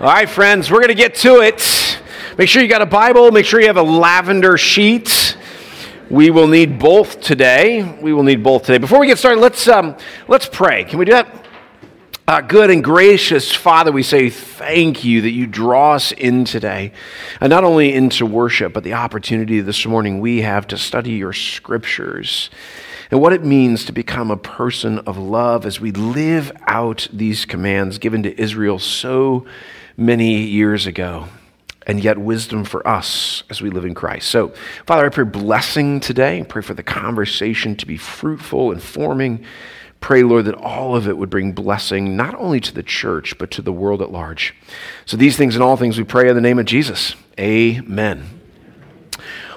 All right, friends, we're going to get to it. Make sure you got a Bible. Make sure you have a lavender sheet. We will need both today. Before we get started, let's pray. Can we do that? Good and gracious Father, we say thank you that you draw us in today, and not only into worship, but the opportunity this morning we have to study your scriptures and what it means to become a person of love as we live out these commands given to Israel so many years ago, and yet wisdom for us as we live in Christ. So, Father, I pray blessing today. I pray for the conversation to be fruitful, informing. Pray, Lord, that all of it would bring blessing, not only to the church, but to the world at large. So these things and all things we pray in the name of Jesus. Amen.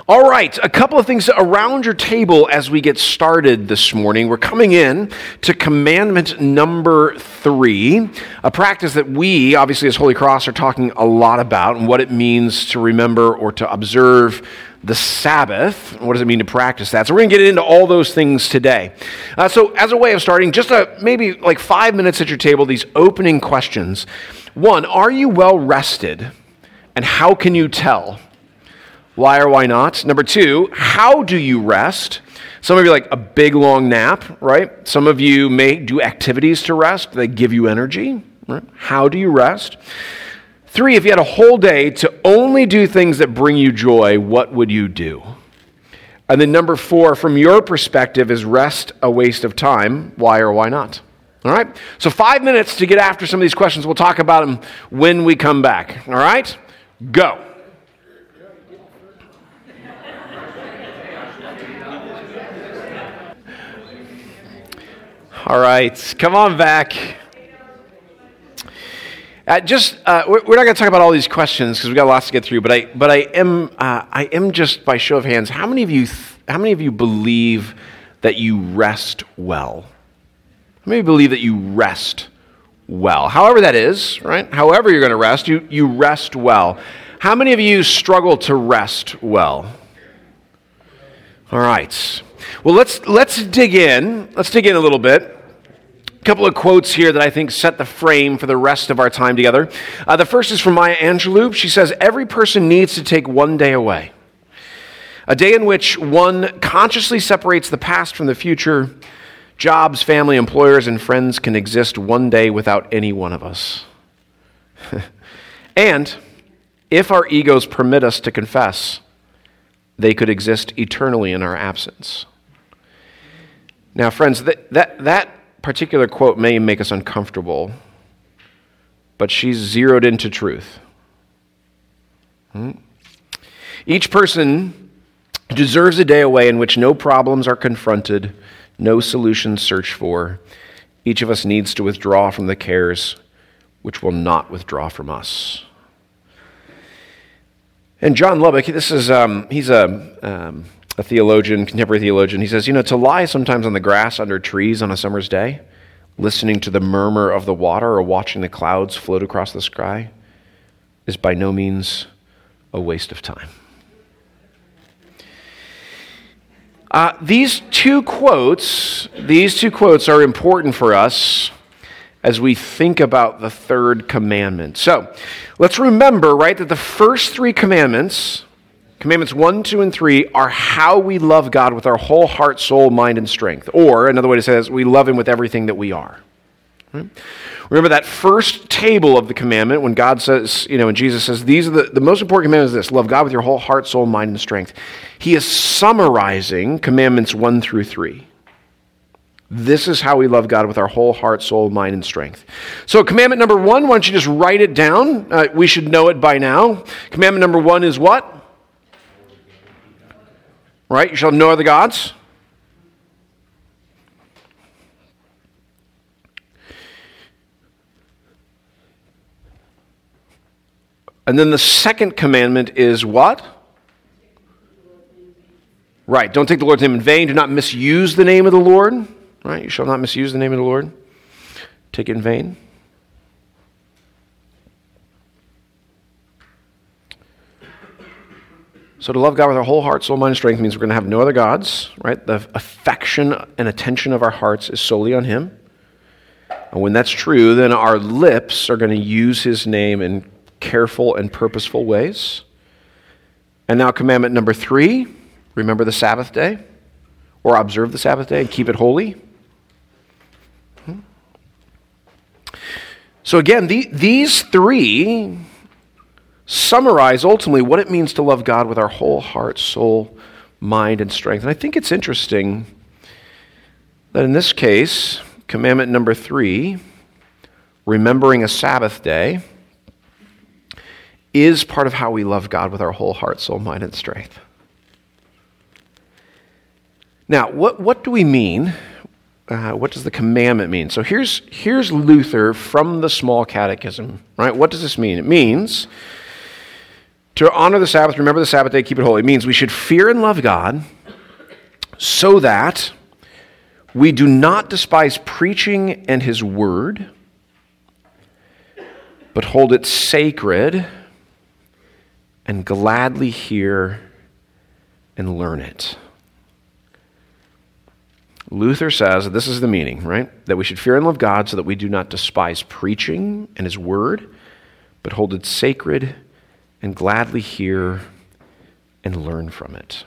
All right, a couple of things around your table as we get started this morning. We're coming in to commandment number 3, a practice that we, obviously as Holy Cross, are talking a lot about and what it means to remember or to observe the Sabbath. What does it mean to practice that? So we're going to get into all those things today. So as a way of starting, just maybe like 5 minutes at your table, these opening questions. 1, are you well rested? And how can you tell? Why or why not? 2, how do you rest? Some of you like a big long nap, right? Some of you may do activities to rest that give you energy, right? How do you rest? 3, if you had a whole day to only do things that bring you joy, what would you do? And then 4, from your perspective, is rest a waste of time? Why or why not? All right? So 5 minutes to get after some of these questions. We'll talk about them when we come back. All right? Go. All right, come on back. We're not going to talk about all these questions because we've got lots to get through. But I am just by show of hands. How many of you believe that you rest well? How many believe that you rest well? However that is, right? However you're going to rest, you rest well. How many of you struggle to rest well? All right. Well, let's dig in. Let's dig in a little bit. A couple of quotes here that I think set the frame for the rest of our time together. The first is from Maya Angelou. She says, every person needs to take one day away, a day in which one consciously separates the past from the future. Jobs, family, employers, and friends can exist one day without any one of us. And if our egos permit us to confess, they could exist eternally in our absence. Now, friends, that particular quote may make us uncomfortable, but she's zeroed into truth. Each person deserves a day away in which no problems are confronted, no solutions searched for. Each of us needs to withdraw from the cares which will not withdraw from us. And John Lubbock, this is he's a theologian, contemporary theologian. He says, to lie sometimes on the grass under trees on a summer's day, listening to the murmur of the water or watching the clouds float across the sky, is by no means a waste of time. These two quotes are important for us as we think about the third commandment. So let's remember, right, that the first 3 commandments, commandments 1, 2, and 3, are how we love God with our whole heart, soul, mind, and strength. Or another way to say this, we love him with everything that we are. Right? Remember that first table of the commandment when God says, when Jesus says, these are the most important commandments is this, love God with your whole heart, soul, mind, and strength. He is summarizing commandments 1 through 3. This is how we love God with our whole heart, soul, mind, and strength. So commandment number 1, why don't you just write it down? We should know it by now. Commandment number 1 is what? Right? You shall have no other gods. And then the second commandment is what? Right. Don't take the Lord's name in vain. Do not misuse the name of the Lord. Right? You shall not misuse the name of the Lord. Take it in vain. So to love God with our whole heart, soul, mind, and strength means we're going to have no other gods, right? The affection and attention of our hearts is solely on him. And when that's true, then our lips are going to use his name in careful and purposeful ways. And now commandment number 3, remember the Sabbath day, or observe the Sabbath day and keep it holy. So again, these 3 summarize ultimately what it means to love God with our whole heart, soul, mind, and strength. And I think it's interesting that in this case, commandment number 3, remembering a Sabbath day, is part of how we love God with our whole heart, soul, mind, and strength. Now, what do we mean? What does the commandment mean? So here's Luther from the Small Catechism, right? What does this mean? It means to honor the Sabbath, remember the Sabbath day, keep it holy. It means we should fear and love God so that we do not despise preaching and his word, but hold it sacred and gladly hear and learn it. Luther says, this is the meaning, right? That we should fear and love God so that we do not despise preaching and his word, but hold it sacred and gladly hear and learn from it.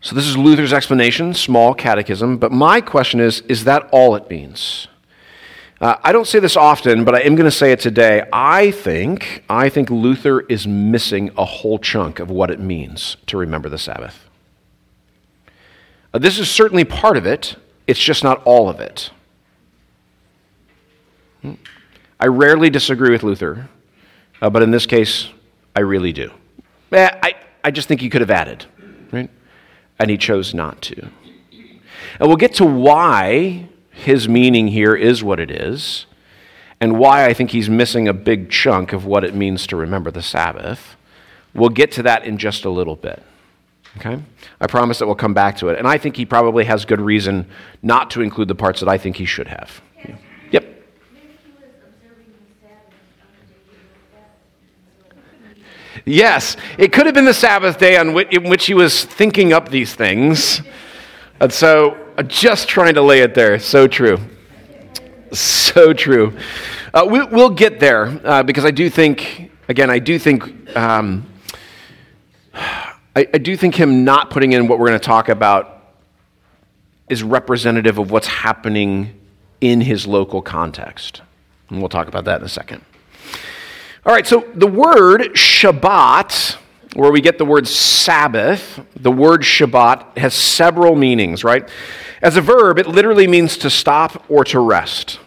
So this is Luther's explanation, Small Catechism, but my question is that all it means? I don't say this often, but I am going to say it today. I think Luther is missing a whole chunk of what it means to remember the Sabbath. This is certainly part of it. It's just not all of it. I rarely disagree with Luther, but in this case, I really do. I just think he could have added, right? And he chose not to. And we'll get to why his meaning here is what it is, and why I think he's missing a big chunk of what it means to remember the Sabbath. We'll get to that in just a little bit. Okay? I promise that we'll come back to it. And I think he probably has good reason not to include the parts that I think he should have. Yeah. Yep. Maybe he was observing the Sabbath on the day. Yes, it could have been the Sabbath day in which he was thinking up these things. And so, just trying to lay it there. So true. So true. We'll get there because I do think, again, I do think him not putting in what we're going to talk about is representative of what's happening in his local context. And we'll talk about that in a second. All right, so the word Shabbat, where we get the word Sabbath, the word Shabbat has several meanings, right? As a verb, it literally means to stop or to rest.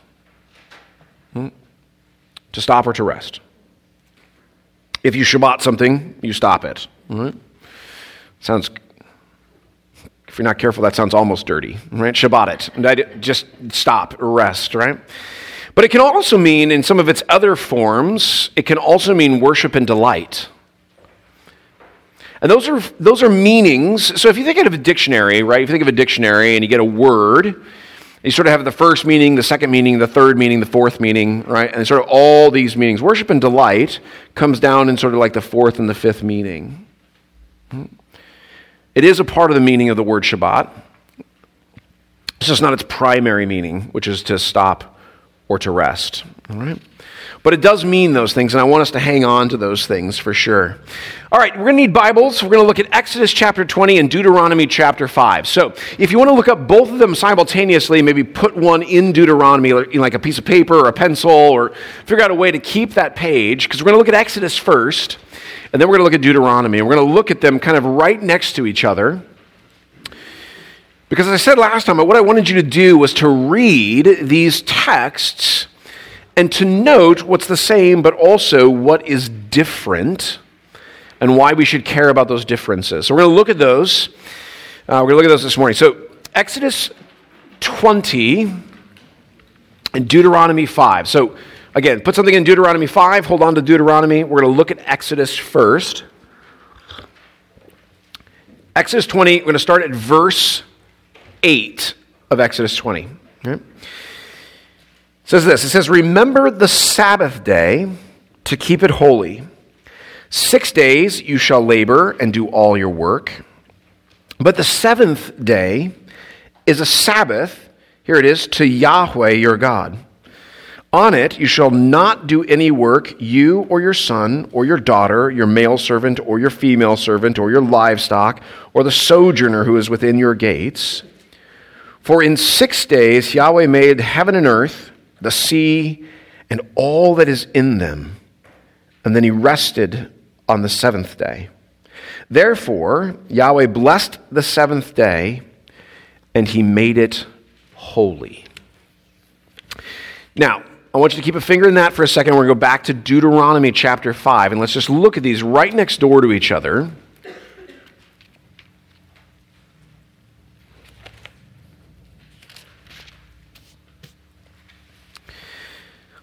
To stop or to rest. If you Shabbat something, you stop it, right? Sounds, if you're not careful, that sounds almost dirty, right? Shabbat it. Just stop, rest, right? But it can also mean, in some of its other forms, it can also mean worship and delight. And those are meanings. So if you think of a dictionary, right? If you think of a dictionary and you get a word, you sort of have the first meaning, the second meaning, the third meaning, the fourth meaning, right? And sort of all these meanings. Worship and delight comes down in sort of like the fourth and the fifth meaning. It is a part of the meaning of the word Shabbat. It's just not its primary meaning, which is to stop or to rest. All right? But it does mean those things, and I want us to hang on to those things for sure. All right, we're going to need Bibles. We're going to look at Exodus chapter 20 and Deuteronomy chapter 5. So if you want to look up both of them simultaneously, maybe put one in Deuteronomy, like a piece of paper or a pencil, or figure out a way to keep that page, because we're going to look at Exodus first, and then we're going to look at Deuteronomy, and we're going to look at them kind of right next to each other. Because as I said last time, what I wanted you to do was to read these texts and to note what's the same, but also what is different and why we should care about those differences. So we're going to look at those. This morning. So Exodus 20 and Deuteronomy 5. So again, put something in Deuteronomy 5, hold on to Deuteronomy. We're going to look at Exodus first. Exodus 20, we're going to start at verse 8 of Exodus 20. Okay. It says, remember the Sabbath day to keep it holy. 6 days you shall labor and do all your work. But the seventh day is a Sabbath Here it is, to Yahweh your God. On it you shall not do any work, you or your son or your daughter, your male servant or your female servant or your livestock or the sojourner who is within your gates. For in 6 days Yahweh made heaven and earth, the sea, and all that is in them. And then he rested on the seventh day. Therefore, Yahweh blessed the seventh day, and he made it holy. Now, I want you to keep a finger in that for a second. We're going to go back to Deuteronomy chapter 5, and let's just look at these right next door to each other.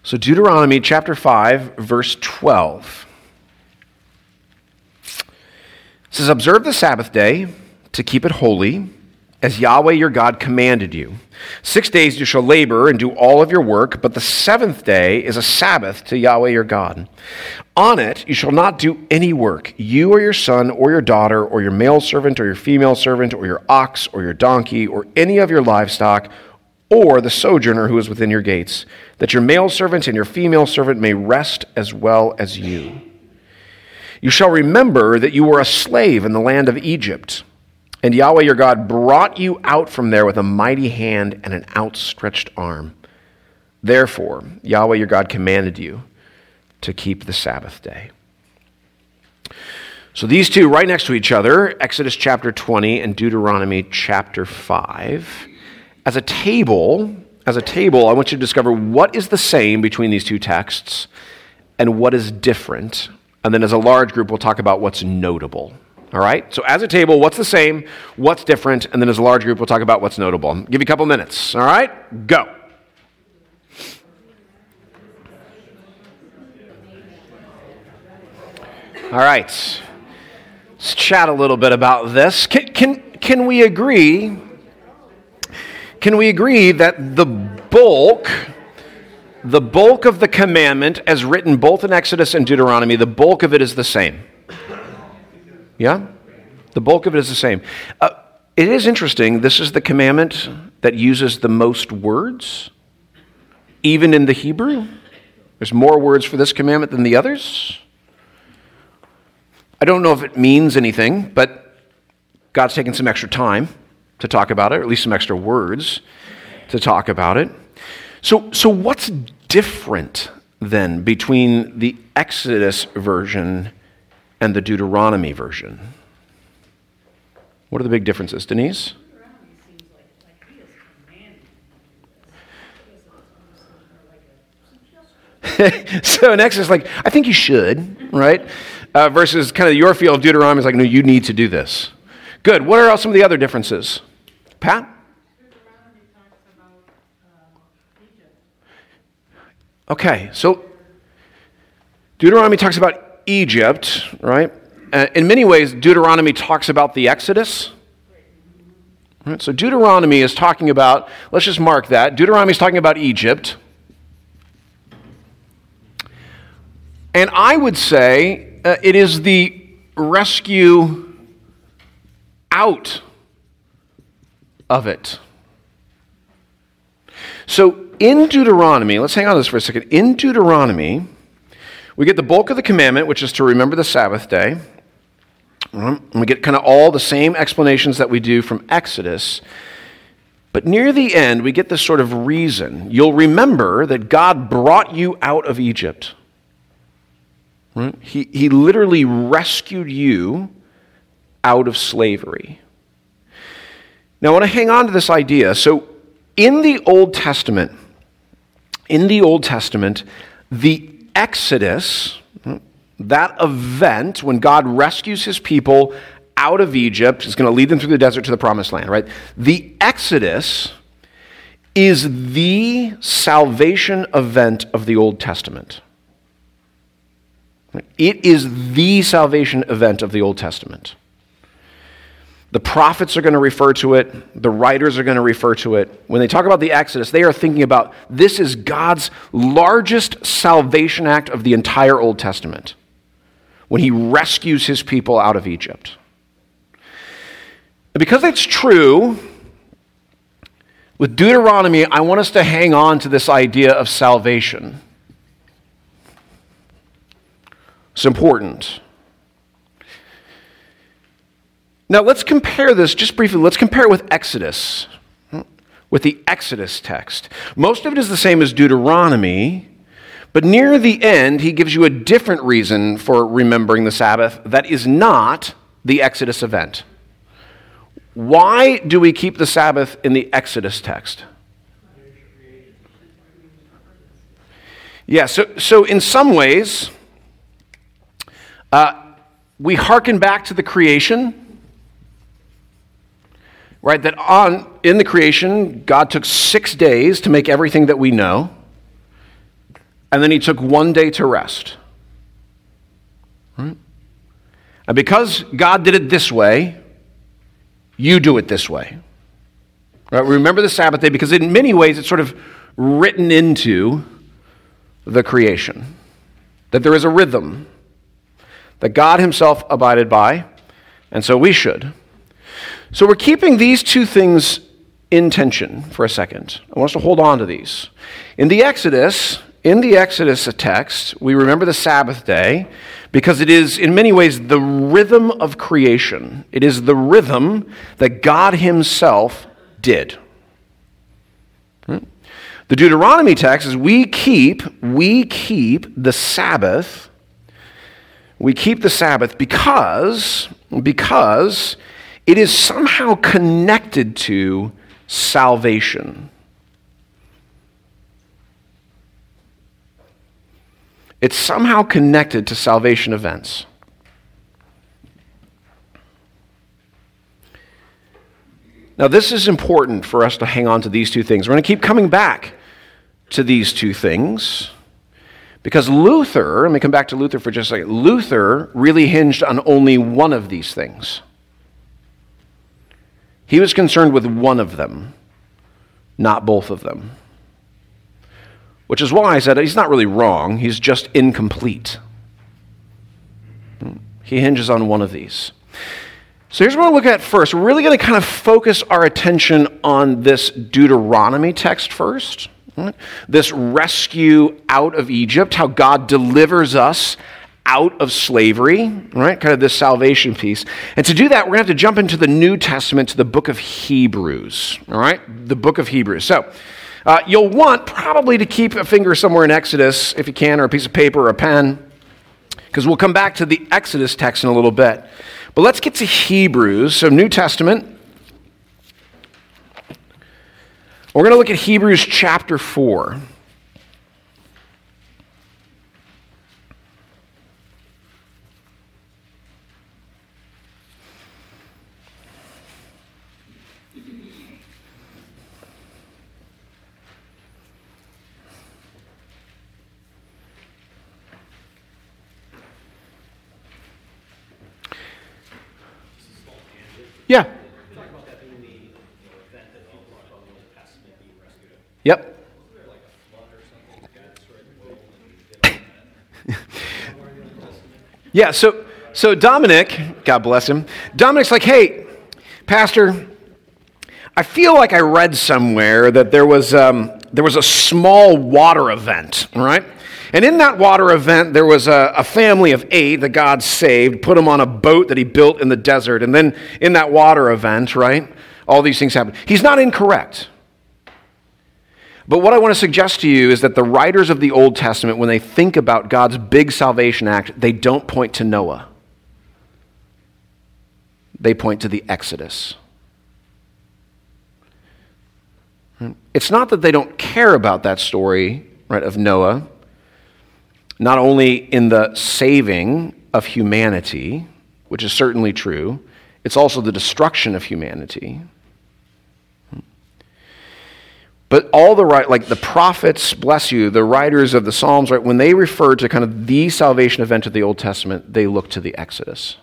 So Deuteronomy chapter 5, verse 12. It says, observe the Sabbath day to keep it holy, as Yahweh your God commanded you. 6 days you shall labor and do all of your work, but the seventh day is a Sabbath to Yahweh your God. On it you shall not do any work, you or your son or your daughter or your male servant or your female servant or your ox or your donkey or any of your livestock or the sojourner who is within your gates, that your male servant and your female servant may rest as well as you. You shall remember that you were a slave in the land of Egypt, and Yahweh your God brought you out from there with a mighty hand and an outstretched arm. Therefore, Yahweh your God commanded you to keep the Sabbath day. So these two right next to each other, Exodus chapter 20 and Deuteronomy chapter 5. As a table, I want you to discover what is the same between these two texts and what is different. And then as a large group, we'll talk about what's notable. All right? So as a table, what's the same, what's different, and then as a large group, we'll talk about what's notable. I'll give you a couple minutes. All right? Go. All right. Let's chat a little bit about this. Can we agree? Can we agree that the bulk of the commandment as written both in Exodus and Deuteronomy, the bulk of it is the same? Yeah? The bulk of it is the same. It is interesting, this is the commandment that uses the most words, even in the Hebrew. There's more words for this commandment than the others. I don't know if it means anything, but God's taken some extra time to talk about it, or at least some extra words to talk about it. So what's different then between the Exodus version and the Deuteronomy version? What are the big differences, Denise? So in Exodus, I think you should, right? Versus kind of your field of Deuteronomy is no, you need to do this. Good. What are some of the other differences? Pat? Deuteronomy talks about Egypt. Okay, so Deuteronomy talks about Egypt, right? In many ways, Deuteronomy talks about the Exodus. Right? So Deuteronomy is talking about, let's just mark that. Deuteronomy is talking about Egypt. And I would say it is the rescue out of it. So in Deuteronomy, let's hang on to this for a second. In Deuteronomy, we get the bulk of the commandment, which is to remember the Sabbath day. And we get kind of all the same explanations that we do from Exodus. But near the end, we get this sort of reason. You'll remember that God brought you out of Egypt. Right? He literally rescued you out of slavery. Now, I want to hang on to this idea. So in the Old Testament, the Exodus, that event when God rescues his people out of Egypt, is going to lead them through the desert to the promised land, right? The Exodus is the salvation event of the Old Testament. It is the salvation event of the Old Testament. The prophets are going to refer to it. The writers are going to refer to it. When they talk about the Exodus, they are thinking about this is God's largest salvation act of the entire Old Testament when he rescues his people out of Egypt. And because that's true, With Deuteronomy, I want us to hang on to this idea of salvation. It's important. Now let's compare this, just briefly, let's compare it with Exodus, with the Exodus text. Most of it is the same as Deuteronomy, but near the end, he gives you a different reason for remembering the Sabbath that is not the Exodus event. Why do we keep the Sabbath in the Exodus text? Yeah, so in some ways, we hearken back to the creation, right? That in the creation, God took 6 days to make everything that we know, and then he took 1 day to rest. Right? And because God did it this way, you do it this way. Right? Remember the Sabbath day, because in many ways it's sort of written into the creation, that there is a rhythm that God himself abided by, and so we should. So we're keeping these two things in tension for a second. I want us to hold on to these. In the Exodus text, we remember the Sabbath day because it is, in many ways, the rhythm of creation. It is the rhythm that God himself did. The Deuteronomy text is we keep the Sabbath. We keep the Sabbath because it is somehow connected to salvation. It's somehow connected to salvation events. Now, this is important for us to hang on to these two things. We're going to keep coming back to these two things because Luther, let me come back to Luther for just a second. Luther really hinged on only one of these things. He was concerned with one of them, not both of them. Which is why I said he's not really wrong, he's just incomplete. He hinges on one of these. So here's what we'll look at first. We're really going to kind of focus our attention on this Deuteronomy text first, this rescue out of Egypt, how God delivers us out of slavery, right? Kind of this salvation piece. And to do that, we're going to have to jump into the New Testament, to the book of Hebrews, all right? The book of Hebrews. So, you'll want probably to keep a finger somewhere in Exodus, if you can, or a piece of paper or a pen, because we'll come back to the Exodus text in a little bit. But let's get to Hebrews, so New Testament. We're going to look at Hebrews chapter 4. Yeah. Yep. Yeah, so Dominic, God bless him, Dominic's like, hey, Pastor, I feel like I read somewhere that there was a small water event, right? And in that water event, there was a family of 8 that God saved, put them on a boat that he built in the desert. And then in that water event, right, all these things happened. He's not incorrect. But what I want to suggest to you is that the writers of the Old Testament, when they think about God's big salvation act, they don't point to Noah. They point to the Exodus. It's not that they don't care about that story, right, of Noah, not only in the saving of humanity, which is certainly true, it's also the destruction of humanity. But all the right, like the prophets, bless you, the writers of the Psalms, right, when they refer to kind of the salvation event of the Old Testament, they look to the Exodus.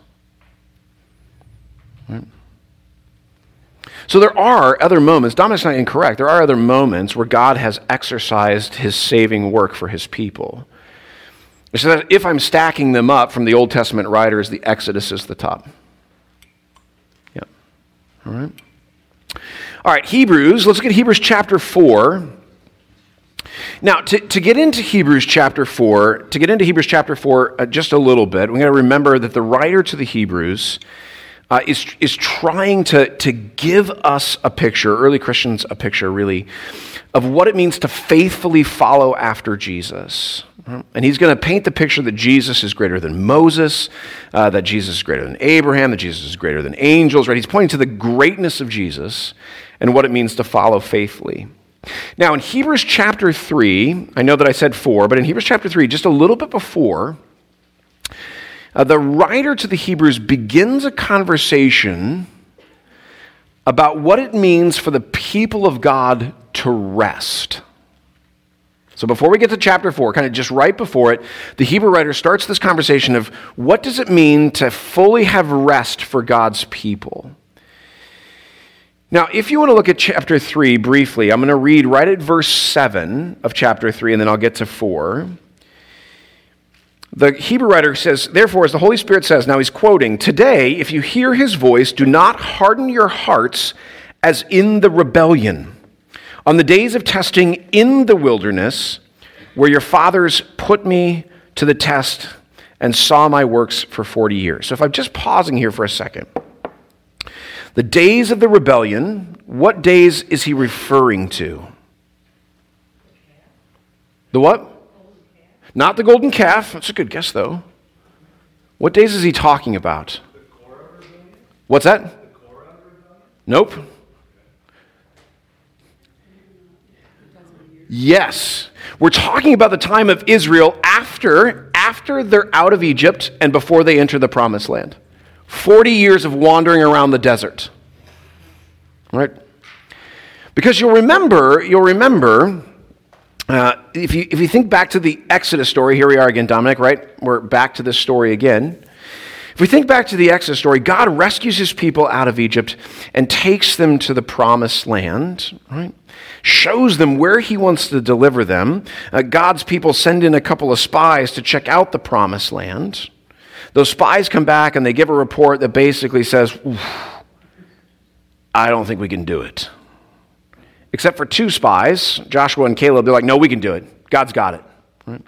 Right? So there are other moments, Dominic's not incorrect, there are other moments where God has exercised his saving work for his people. So that if I'm stacking them up from the Old Testament writers, the Exodus is the top. Yeah. All right. All right, Hebrews. Let's look at Hebrews chapter 4. Now, to get into Hebrews chapter 4, just a little bit, we're going to remember that the writer to the Hebrews is trying to give us a picture, early Christians a picture really, of what it means to faithfully follow after Jesus. And he's going to paint the picture that Jesus is greater than Moses, that Jesus is greater than Abraham, that Jesus is greater than angels, right? He's pointing to the greatness of Jesus and what it means to follow faithfully. Now, in Hebrews chapter 3, I know that I said 4, but in Hebrews chapter 3, just a little bit before, the writer to the Hebrews begins a conversation about what it means for the people of God to rest. So before we get to chapter 4, kind of just right before it, the Hebrew writer starts this conversation of what does it mean to fully have rest for God's people? Now, if you want to look at chapter 3 briefly, I'm going to read right at verse 7 of chapter 3, and then I'll get to 4. The Hebrew writer says, therefore, as the Holy Spirit says, now he's quoting, today, if you hear his voice, do not harden your hearts as in the rebellion, on the days of testing in the wilderness, where your fathers put me to the test and saw my works for 40 years. So if I'm just pausing here for a second. The days of the rebellion, what days is he referring to? The what? Not the golden calf. That's a good guess, though. What days is he talking about? The Korah rebellion? What's that? The Korah rebellion? Nope. Yes, we're talking about the time of Israel after they're out of Egypt and before they enter the promised land. 40 years of wandering around the desert, right? Because you'll remember, if you think back to the Exodus story, here we are again, Dominic, right? We're back to this story again. If we think back to the Exodus story, God rescues his people out of Egypt and takes them to the promised land, right? Shows them where he wants to deliver them. God's people send in a couple of spies to check out the promised land. Those spies come back and they give a report that basically says, I don't think we can do it. Except for two spies, Joshua and Caleb, they're like, no, we can do it. God's got it. Right?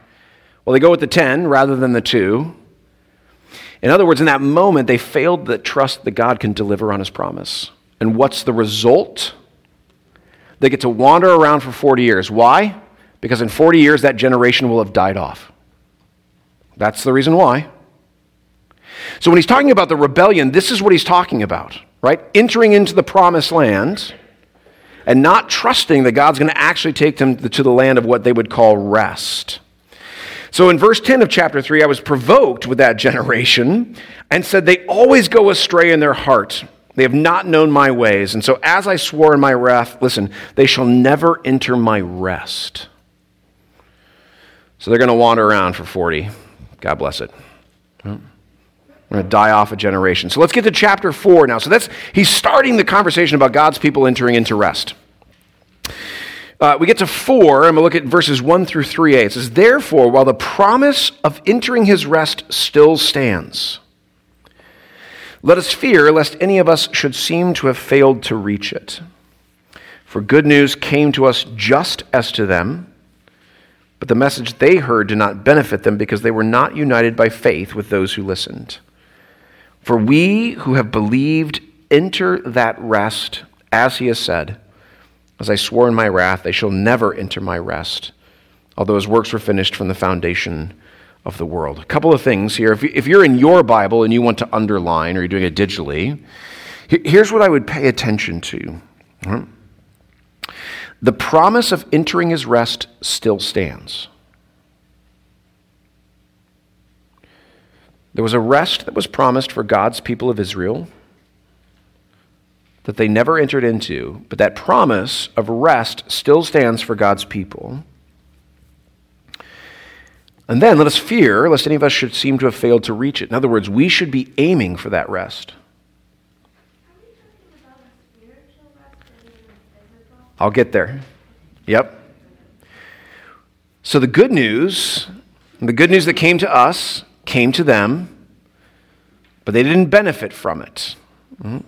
Well, they go with the 10 rather than the 2. In other words, in that moment, they failed to trust that God can deliver on his promise. And what's the result? They get to wander around for 40 years. Why? Because in 40 years, that generation will have died off. That's the reason why. So when he's talking about the rebellion, this is what he's talking about, right? Entering into the promised land and not trusting that God's going to actually take them to the land of what they would call rest. So in verse 10 of chapter 3, I was provoked with that generation and said, they always go astray in their heart. They have not known my ways. And so as I swore in my wrath, listen, they shall never enter my rest. So they're going to wander around for 40. God bless it. We're going to die off a generation. So let's get to chapter 4 now. So he's starting the conversation about God's people entering into rest. We get to 4, and we'll look at verses 1 through 3a. It says, therefore, while the promise of entering his rest still stands, let us fear lest any of us should seem to have failed to reach it. For good news came to us just as to them, but the message they heard did not benefit them because they were not united by faith with those who listened. For we who have believed enter that rest, as he has said, as I swore in my wrath, they shall never enter my rest, although his works were finished from the foundation of the world. A couple of things here. If you're in your Bible and you want to underline or you're doing it digitally, here's what I would pay attention to. Right? The promise of entering his rest still stands. There was a rest that was promised for God's people of Israel that they never entered into, but that promise of rest still stands for God's people. And then let us fear lest any of us should seem to have failed to reach it. In other words, we should be aiming for that rest. I'll get there. Yep. So the good news that came to us came to them, but they didn't benefit from it. Mm-hmm.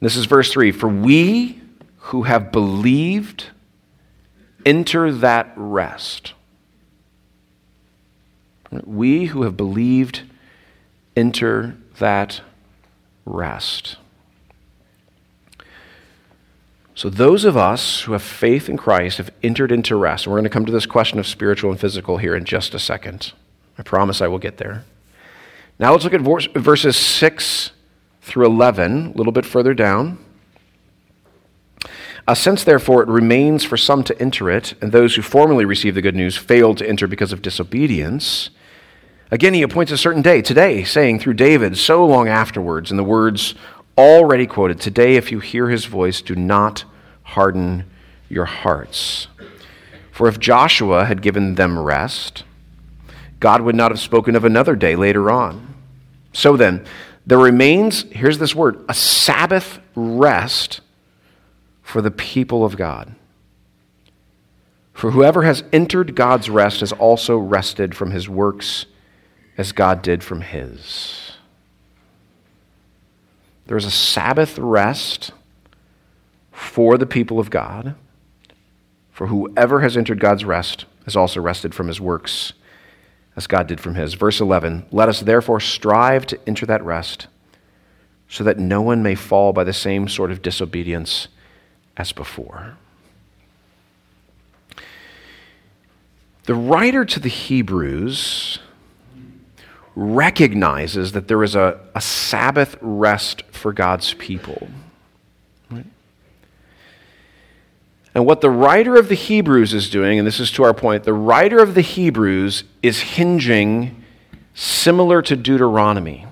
This is verse 3. For we who have believed enter that rest. We who have believed enter that rest. So those of us who have faith in Christ have entered into rest. And we're going to come to this question of spiritual and physical here in just a second. I promise I will get there. Now let's look at verses 6 through 11, a little bit further down. Since, therefore, it remains for some to enter it, and those who formerly received the good news failed to enter because of disobedience, again he appoints a certain day, today, saying through David, so long afterwards, in the words already quoted, today if you hear his voice, do not harden your hearts. For if Joshua had given them rest, God would not have spoken of another day later on. So then, there remains, here's this word, a Sabbath rest for the people of God. For whoever has entered God's rest has also rested from his works as God did from his. There is a Sabbath rest for the people of God. For whoever has entered God's rest has also rested from his works as God did from his. Verse 11, let us therefore strive to enter that rest so that no one may fall by the same sort of disobedience as before. The writer to the Hebrews recognizes that there is a Sabbath rest for God's people. Right? And what the writer of the Hebrews is doing, and this is to our point, the writer of the Hebrews is hinging similar to Deuteronomy.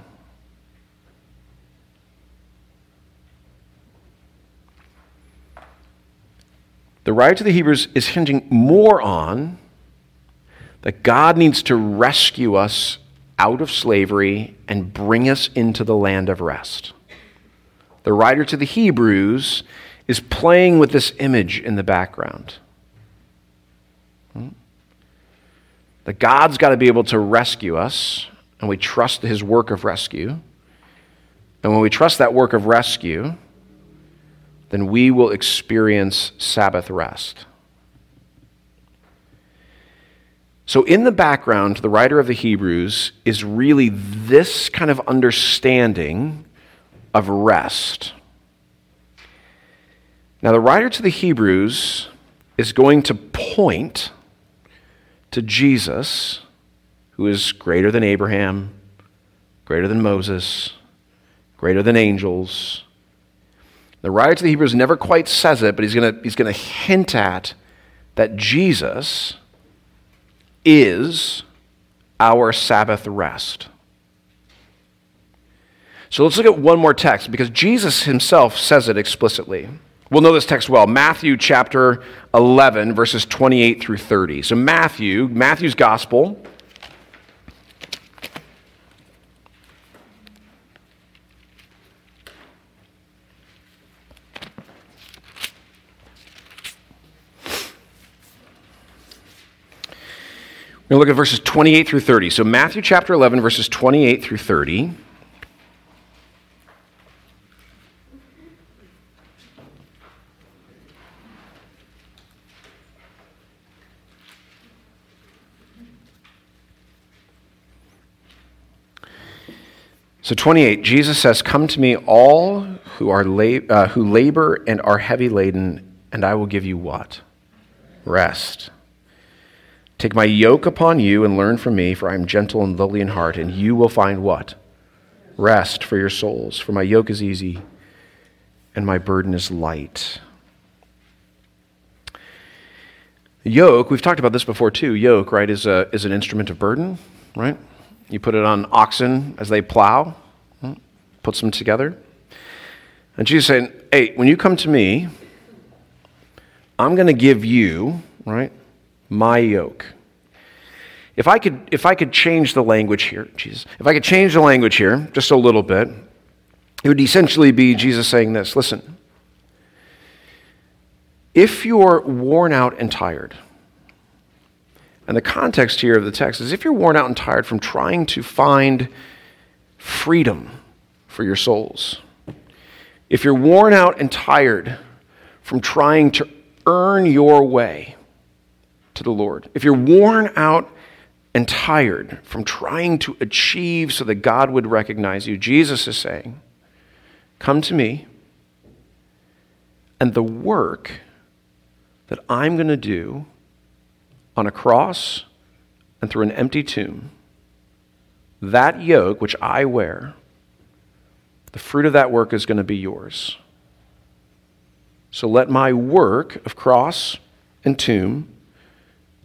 The writer to the Hebrews is hinging more on that God needs to rescue us out of slavery and bring us into the land of rest. The writer to the Hebrews is playing with this image in the background. That God's got to be able to rescue us, and we trust his work of rescue. And when we trust that work of rescue, then we will experience Sabbath rest. So in the background, the writer of the Hebrews is really this kind of understanding of rest. Now, the writer to the Hebrews is going to point to Jesus, who is greater than Abraham, greater than Moses, greater than angels. The writer to the Hebrews never quite says it, but he's going to hint at that Jesus is our Sabbath rest. So let's look at one more text, because Jesus himself says it explicitly. We'll know this text well. Matthew chapter 11, verses 28 through 30. So Matthew's gospel. We're going to look at verses 28 through 30. So Matthew chapter 11, verses 28 through 30. So 28, Jesus says, come to me all who are who labor and are heavy laden, and I will give you what? Rest. Take my yoke upon you and learn from me, for I am gentle and lowly in heart, and you will find what? Rest for your souls, for my yoke is easy and my burden is light. Yoke, we've talked about this before too. Yoke, right, is an instrument of burden, right? You put it on oxen as they plow, puts them together. And Jesus is saying, hey, when you come to me, I'm going to give you, right, my yoke. If I could change the language here, Jesus, if I could change the language here just a little bit, it would essentially be Jesus saying this, listen, if you're worn out and tired, and the context here of the text is if you're worn out and tired from trying to find freedom for your souls, If you're worn out and tired from trying to earn your way to the Lord, if you're worn out and tired from trying to achieve so that God would recognize you, Jesus is saying, come to me, and the work that I'm going to do on a cross and through an empty tomb, that yoke which I wear, the fruit of that work is going to be yours. So let my work of cross and tomb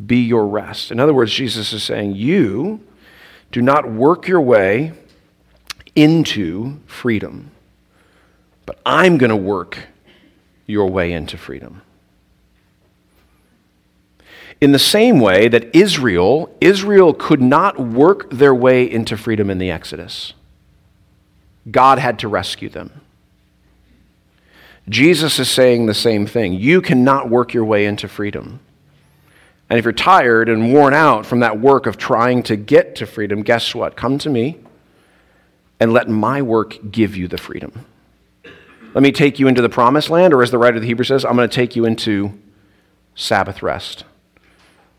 be your rest. In other words, Jesus is saying, you do not work your way into freedom, but I'm going to work your way into freedom. In the same way that Israel could not work their way into freedom in the Exodus. God had to rescue them. Jesus is saying the same thing. You cannot work your way into freedom. And if you're tired and worn out from that work of trying to get to freedom, guess what? Come to me and let my work give you the freedom. Let me take you into the promised land, or as the writer of the Hebrews says, I'm going to take you into Sabbath rest,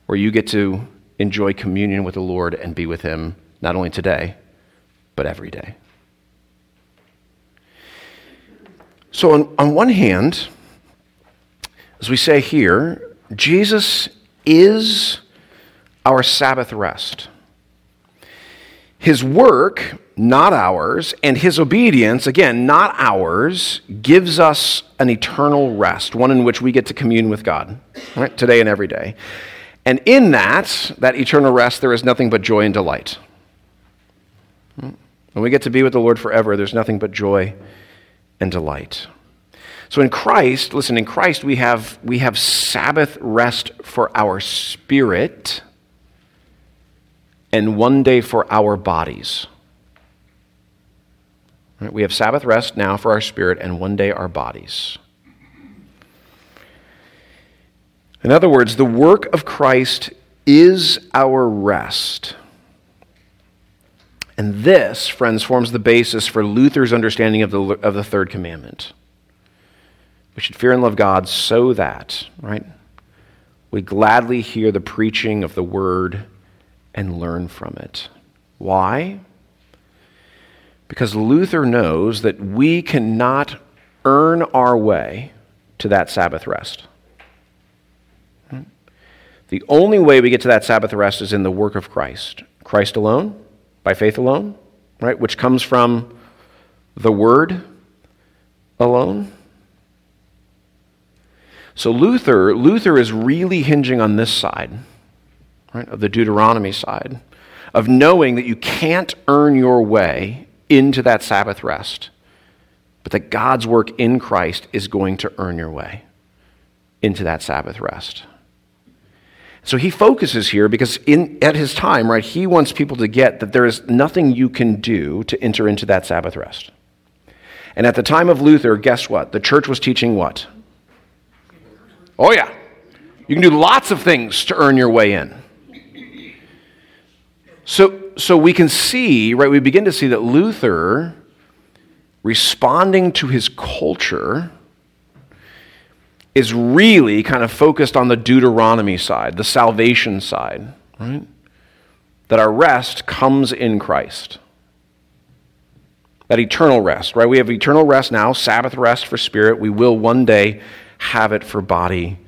where you get to enjoy communion with the Lord and be with him, not only today, but every day. So on one hand, as we say here, Jesus is our Sabbath rest. His work, not ours, and his obedience, again, not ours, gives us an eternal rest, one in which we get to commune with God, right? Today and every day. And in that eternal rest, there is nothing but joy and delight. When we get to be with the Lord forever, there's nothing but joy and delight. So in Christ, we have Sabbath rest for our spirit and one day for our bodies. Right? We have Sabbath rest now for our spirit and one day our bodies. In other words, the work of Christ is our rest. And this, friends, forms the basis for Luther's understanding of the third commandment. We should fear and love God so that, right, we gladly hear the preaching of the word and learn from it. Why? Because Luther knows that we cannot earn our way to that Sabbath rest. The only way we get to that Sabbath rest is in the work of Christ. Christ alone, by faith alone, right? Which comes from the word alone. So Luther is really hinging on this side, right, of the Deuteronomy side, of knowing that you can't earn your way into that Sabbath rest, but that God's work in Christ is going to earn your way into that Sabbath rest. So he focuses here because at his time, right, he wants people to get that there is nothing you can do to enter into that Sabbath rest. And at the time of Luther, guess what? The church was teaching what? Oh yeah, you can do lots of things to earn your way in. So we can see, right, we begin to see that Luther, responding to his culture, is really kind of focused on the Deuteronomy side, the salvation side, right? That our rest comes in Christ. That eternal rest, right? We have eternal rest now, Sabbath rest for spirit. We will one day have it for body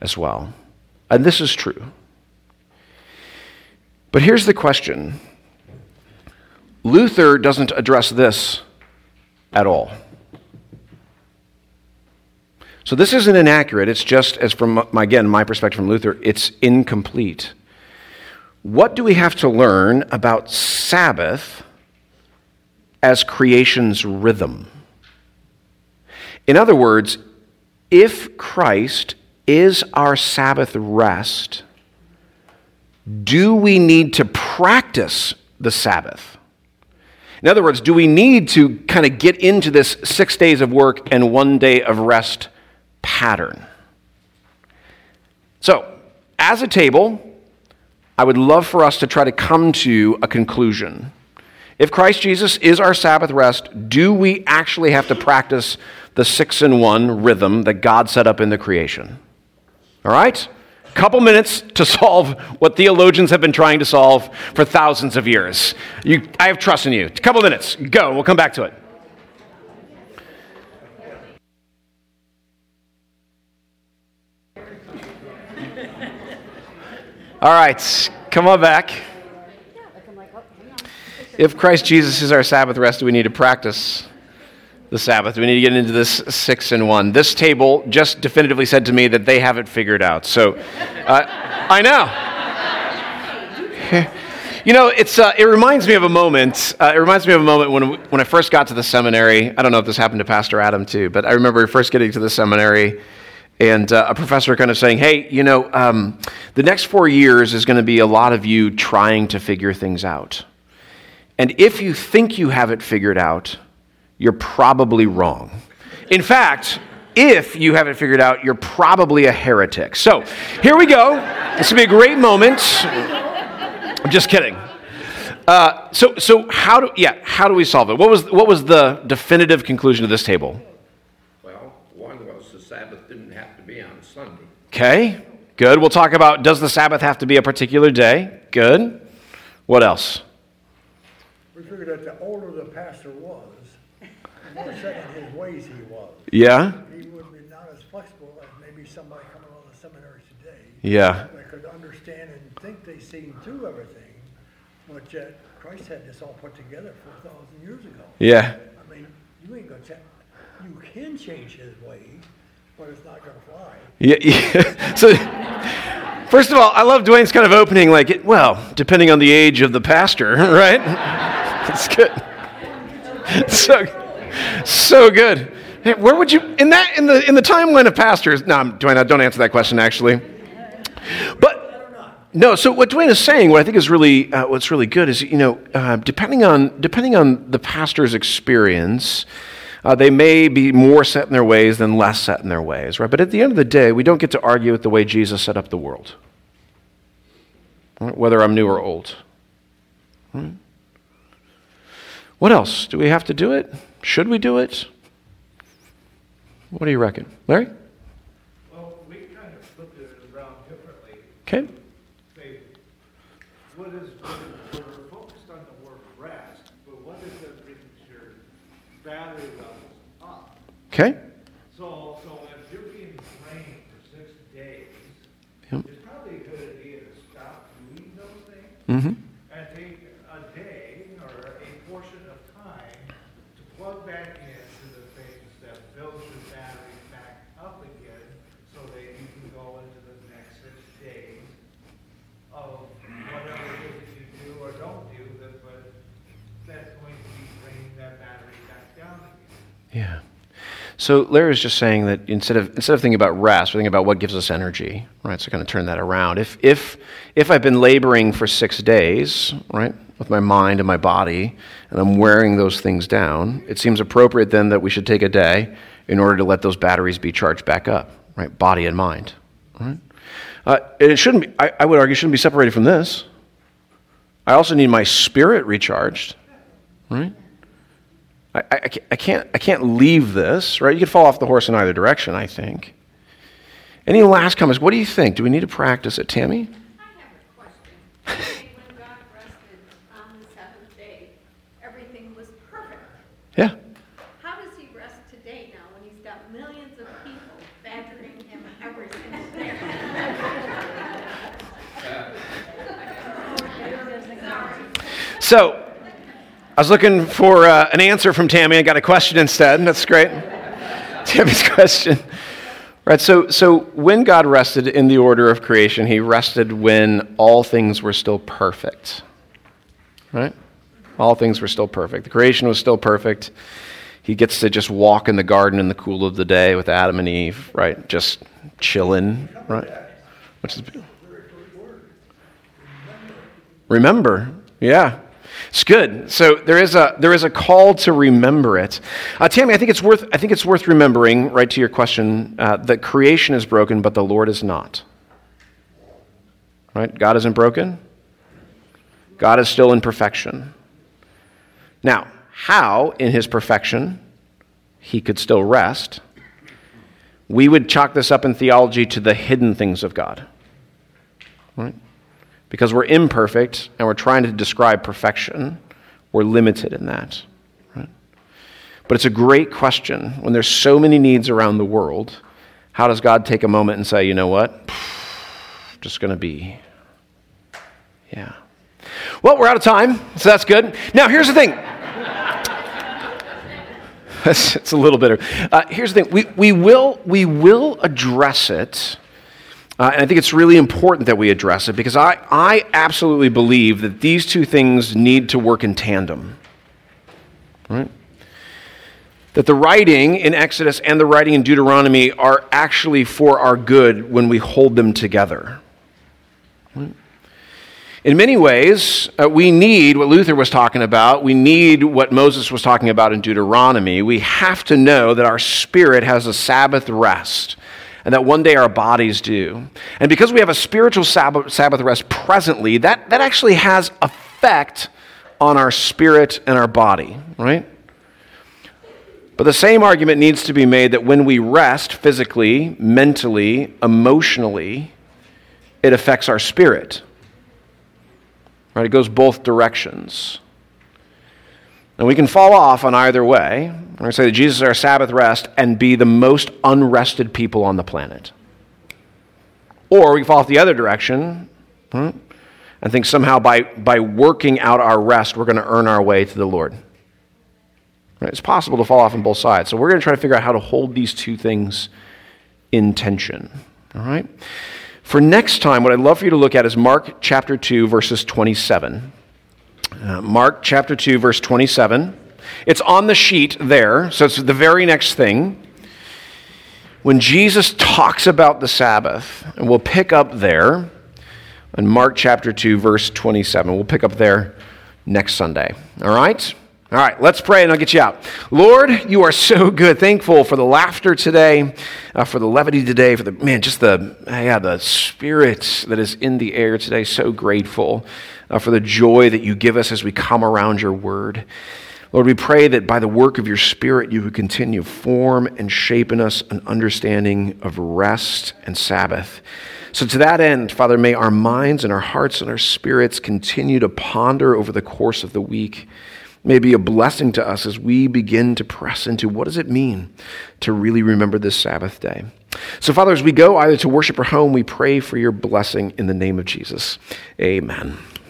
as well. And this is true. But here's the question. Luther doesn't address this at all. So this isn't inaccurate, it's just, as from, again, my perspective from Luther, it's incomplete. What do we have to learn about Sabbath as creation's rhythm? In other words, if Christ is our Sabbath rest, do we need to practice the Sabbath? In other words, do we need to kind of get into this 6 days of work and 1 day of rest pattern? So, as a table, I would love for us to try to come to a conclusion. If Christ Jesus is our Sabbath rest, do we actually have to practice the 6-in-1 rhythm that God set up in the creation? All right? Couple minutes to solve what theologians have been trying to solve for thousands of years. I have trust in you. Couple minutes. Go. We'll come back to it. All right, come on back. If Christ Jesus is our Sabbath rest, do we need to practice the Sabbath? We need to get into this 6-in-1. This table just definitively said to me that they have it figured out. So, I know. You know, it reminds me of a moment. It reminds me of a moment when I first got to the seminary. I don't know if this happened to Pastor Adam too, but I remember first getting to the seminary. And a professor kind of saying, hey, you know, the next 4 years is going to be a lot of you trying to figure things out. And if you think you have it figured out, you're probably wrong. In fact, if you have it figured out, you're probably a heretic. So here we go. This will be a great moment. I'm just kidding. So how do we solve it? What was the definitive conclusion of this table? Okay, good. We'll talk about, does the Sabbath have to be a particular day? Good. What else? We figured that the older the pastor was, the more set in his ways he was. Yeah. He would be not as flexible as maybe somebody coming on the seminary today. Yeah. They could understand and think they seen through everything, but yet Christ had this all put together 4,000 years ago. Yeah. I mean, you ain't going to change. You can change his ways. But it's not going to fly. Yeah. So, first of all, I love Dwayne's kind of opening, like, well, depending on the age of the pastor, right? That's good. So good. Hey, where would you in the timeline of pastors? No, Dwayne, I don't answer that question actually. But no. So what Dwayne is saying, what I think is really what's really good is, you know, depending on the pastor's experience. They may be more set in their ways than less set in their ways, right? But at the end of the day, we don't get to argue with the way Jesus set up the world, right? Whether I'm new or old. Right? What else? Do we have to do it? Should we do it? What do you reckon? Larry? Well, we kind of flipped it around differently. Okay. We're focused on the word rest, but what is the picture? Battery levels up. Okay. So if you're being trained for 6 days, yep, it's probably a good idea to stop doing those things, mm-hmm, and take a day or a portion of time to plug back into the things that build your battery back up again, so that you can go into the next 6 days of whatever it is that you do or don't do, but that's going to be bringing that battery back. Yeah. So Larry is just saying that instead of thinking about rest, we're thinking about what gives us energy, right? So kind of turn that around. If I've been laboring for 6 days, right, with my mind and my body, and I'm wearing those things down, it seems appropriate then that we should take a day in order to let those batteries be charged back up, right? Body and mind, right? And it shouldn't be, I would argue, shouldn't be separated from this. I also need my spirit recharged, right? I can't leave this, right? You could fall off the horse in either direction, I think. Any last comments? What do you think? Do we need to practice it, Tammy? I have a question. When God rested on the seventh day, everything was perfect. Yeah. How does he rest today now when he's got millions of people badgering him every single day? So, I was looking for an answer from Tammy. I got a question instead. That's great. Tammy's question. Right, so when God rested in the order of creation, he rested when all things were still perfect. Right? All things were still perfect. The creation was still perfect. He gets to just walk in the garden in the cool of the day with Adam and Eve, right? Just chilling, right? Which is remember. Yeah. It's good. So there is a call to remember it. Tammy, I think it's worth remembering, right to your question, that creation is broken, but the Lord is not. Right? God isn't broken. God is still in perfection. Now, how, in his perfection, he could still rest, we would chalk this up in theology to the hidden things of God. Right? Because we're imperfect and we're trying to describe perfection, we're limited in that. Right? But it's a great question. When there's so many needs around the world, how does God take a moment and say, you know what? Just going to be. Yeah. Well, we're out of time, so that's good. Now, here's the thing. It's a little bitter. Here's the thing. We will address it, and I think it's really important that we address it, because I absolutely believe that these two things need to work in tandem, right? That the writing in Exodus and the writing in Deuteronomy are actually for our good when we hold them together, right? In many ways, we need what Luther was talking about. We need what Moses was talking about in Deuteronomy. We have to know that our spirit has a Sabbath rest and that one day our bodies do. And because we have a spiritual Sabbath rest presently, that actually has effect on our spirit and our body, right? But the same argument needs to be made that when we rest physically, mentally, emotionally, it affects our spirit. Right, it goes both directions. And we can fall off on either way. I'm going to say that Jesus is our Sabbath rest and be the most unrested people on the planet. Or we can fall off the other direction, right, and think somehow by working out our rest, we're going to earn our way to the Lord. Right, it's possible to fall off on both sides. So we're going to try to figure out how to hold these two things in tension. All right? For next time, what I'd love for you to look at is Mark chapter 2, verses 27. Mark chapter 2, verse 27. It's on the sheet there, so it's the very next thing. When Jesus talks about the Sabbath, and we'll pick up there in Mark chapter 2, verse 27. We'll pick up there next Sunday. All right? All right, let's pray and I'll get you out. Lord, you are so good. Thankful for the laughter today, for the levity today, for the spirit that is in the air today. So grateful for the joy that you give us as we come around your word. Lord, we pray that by the work of your spirit, you would continue to form and shape in us an understanding of rest and Sabbath. So to that end, Father, may our minds and our hearts and our spirits continue to ponder over the course of the week. May be a blessing to us as we begin to press into what does it mean to really remember this Sabbath day. So, Father, as we go either to worship or home, we pray for your blessing in the name of Jesus. Amen.